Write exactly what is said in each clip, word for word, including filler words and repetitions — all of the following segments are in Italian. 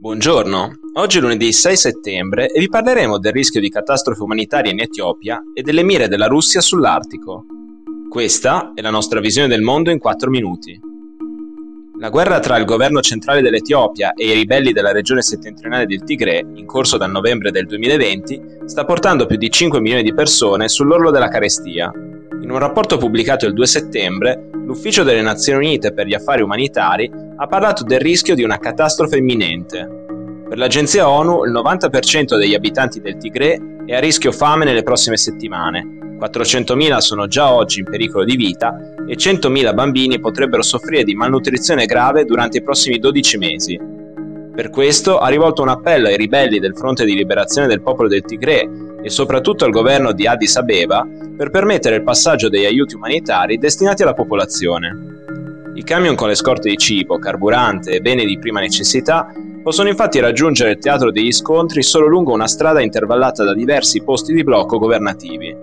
Buongiorno, oggi è lunedì sei settembre e vi parleremo del rischio di catastrofe umanitarie in Etiopia e delle mire della Russia sull'Artico. Questa è la nostra visione del mondo in quattro minuti. La guerra tra il governo centrale dell'Etiopia e i ribelli della regione settentrionale del Tigrè, in corso dal novembre del duemilaventi, sta portando più di cinque milioni di persone sull'orlo della carestia. In un rapporto pubblicato il due settembre, l'Ufficio delle Nazioni Unite per gli Affari Umanitari ha parlato del rischio di una catastrofe imminente. Per l'agenzia ONU, il novanta per cento degli abitanti del Tigrè è a rischio fame nelle prossime settimane, quattrocentomila sono già oggi in pericolo di vita e centomila bambini potrebbero soffrire di malnutrizione grave durante i prossimi dodici mesi. Per questo ha rivolto un appello ai ribelli del Fronte di Liberazione del Popolo del Tigrè e soprattutto al governo di Addis Abeba per permettere il passaggio degli aiuti umanitari destinati alla popolazione. I camion con le scorte di cibo, carburante e beni di prima necessità possono infatti raggiungere il teatro degli scontri solo lungo una strada intervallata da diversi posti di blocco governativi.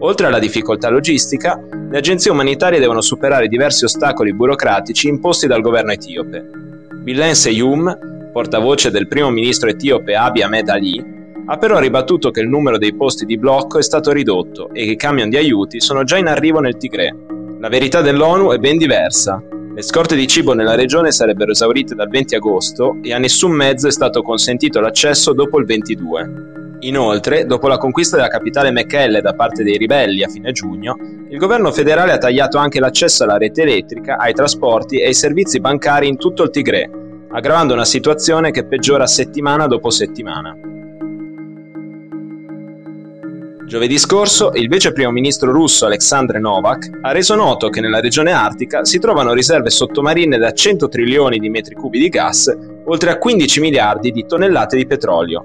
Oltre alla difficoltà logistica, le agenzie umanitarie devono superare diversi ostacoli burocratici imposti dal governo etiope. Bilhense Yum, portavoce del primo ministro etiope Abiy Ahmed Ali, ha però ribattuto che il numero dei posti di blocco è stato ridotto e che i camion di aiuti sono già in arrivo nel Tigrè. La verità dell'ONU è ben diversa. Le scorte di cibo nella regione sarebbero esaurite dal venti agosto e a nessun mezzo è stato consentito l'accesso dopo il ventidue. Inoltre, dopo la conquista della capitale Mekelle da parte dei ribelli a fine giugno, il governo federale ha tagliato anche l'accesso alla rete elettrica, ai trasporti e ai servizi bancari in tutto il Tigrè, aggravando una situazione che peggiora settimana dopo settimana. Giovedì scorso, il vice primo ministro russo Aleksandr Novak ha reso noto che nella regione artica si trovano riserve sottomarine da cento trilioni di metri cubi di gas, oltre a quindici miliardi di tonnellate di petrolio.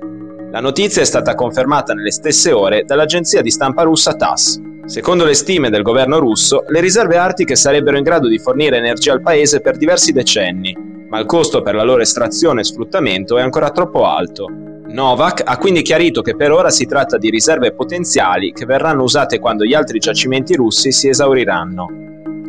La notizia è stata confermata nelle stesse ore dall'agenzia di stampa russa TASS. Secondo le stime del governo russo, le riserve artiche sarebbero in grado di fornire energia al paese per diversi decenni, ma il costo per la loro estrazione e sfruttamento è ancora troppo alto. Novak ha quindi chiarito che per ora si tratta di riserve potenziali che verranno usate quando gli altri giacimenti russi si esauriranno.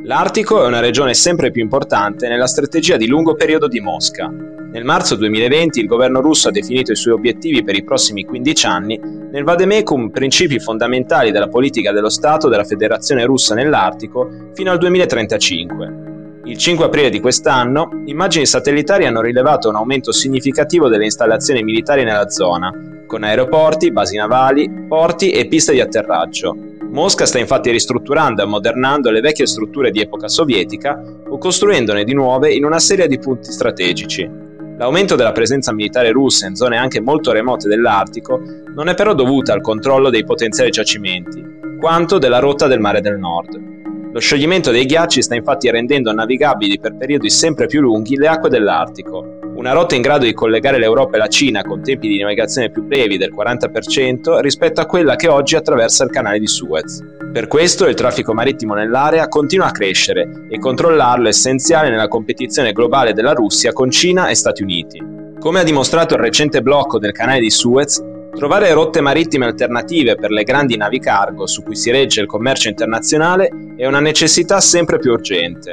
L'Artico è una regione sempre più importante nella strategia di lungo periodo di Mosca. Nel marzo duemilaventi il governo russo ha definito i suoi obiettivi per i prossimi quindici anni nel Vademecum Principi fondamentali della politica dello Stato della Federazione Russa nell'Artico fino al duemilatrentacinque. Il cinque aprile di quest'anno, immagini satellitari hanno rilevato un aumento significativo delle installazioni militari nella zona, con aeroporti, basi navali, porti e piste di atterraggio. Mosca sta infatti ristrutturando e ammodernando le vecchie strutture di epoca sovietica o costruendone di nuove in una serie di punti strategici. L'aumento della presenza militare russa in zone anche molto remote dell'Artico non è però dovuta al controllo dei potenziali giacimenti, quanto della rotta del Mare del Nord. Lo scioglimento dei ghiacci sta infatti rendendo navigabili per periodi sempre più lunghi le acque dell'Artico. Una rotta in grado di collegare l'Europa e la Cina con tempi di navigazione più brevi del quaranta per cento rispetto a quella che oggi attraversa il canale di Suez. Per questo il traffico marittimo nell'area continua a crescere e controllarlo è essenziale nella competizione globale della Russia con Cina e Stati Uniti. Come ha dimostrato il recente blocco del canale di Suez, trovare rotte marittime alternative per le grandi navi cargo su cui si regge il commercio internazionale è una necessità sempre più urgente.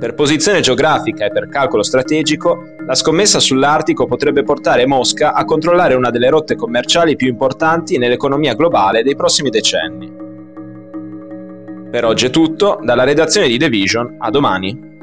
Per posizione geografica e per calcolo strategico, la scommessa sull'Artico potrebbe portare Mosca a controllare una delle rotte commerciali più importanti nell'economia globale dei prossimi decenni. Per oggi è tutto, dalla redazione di The Vision, a domani.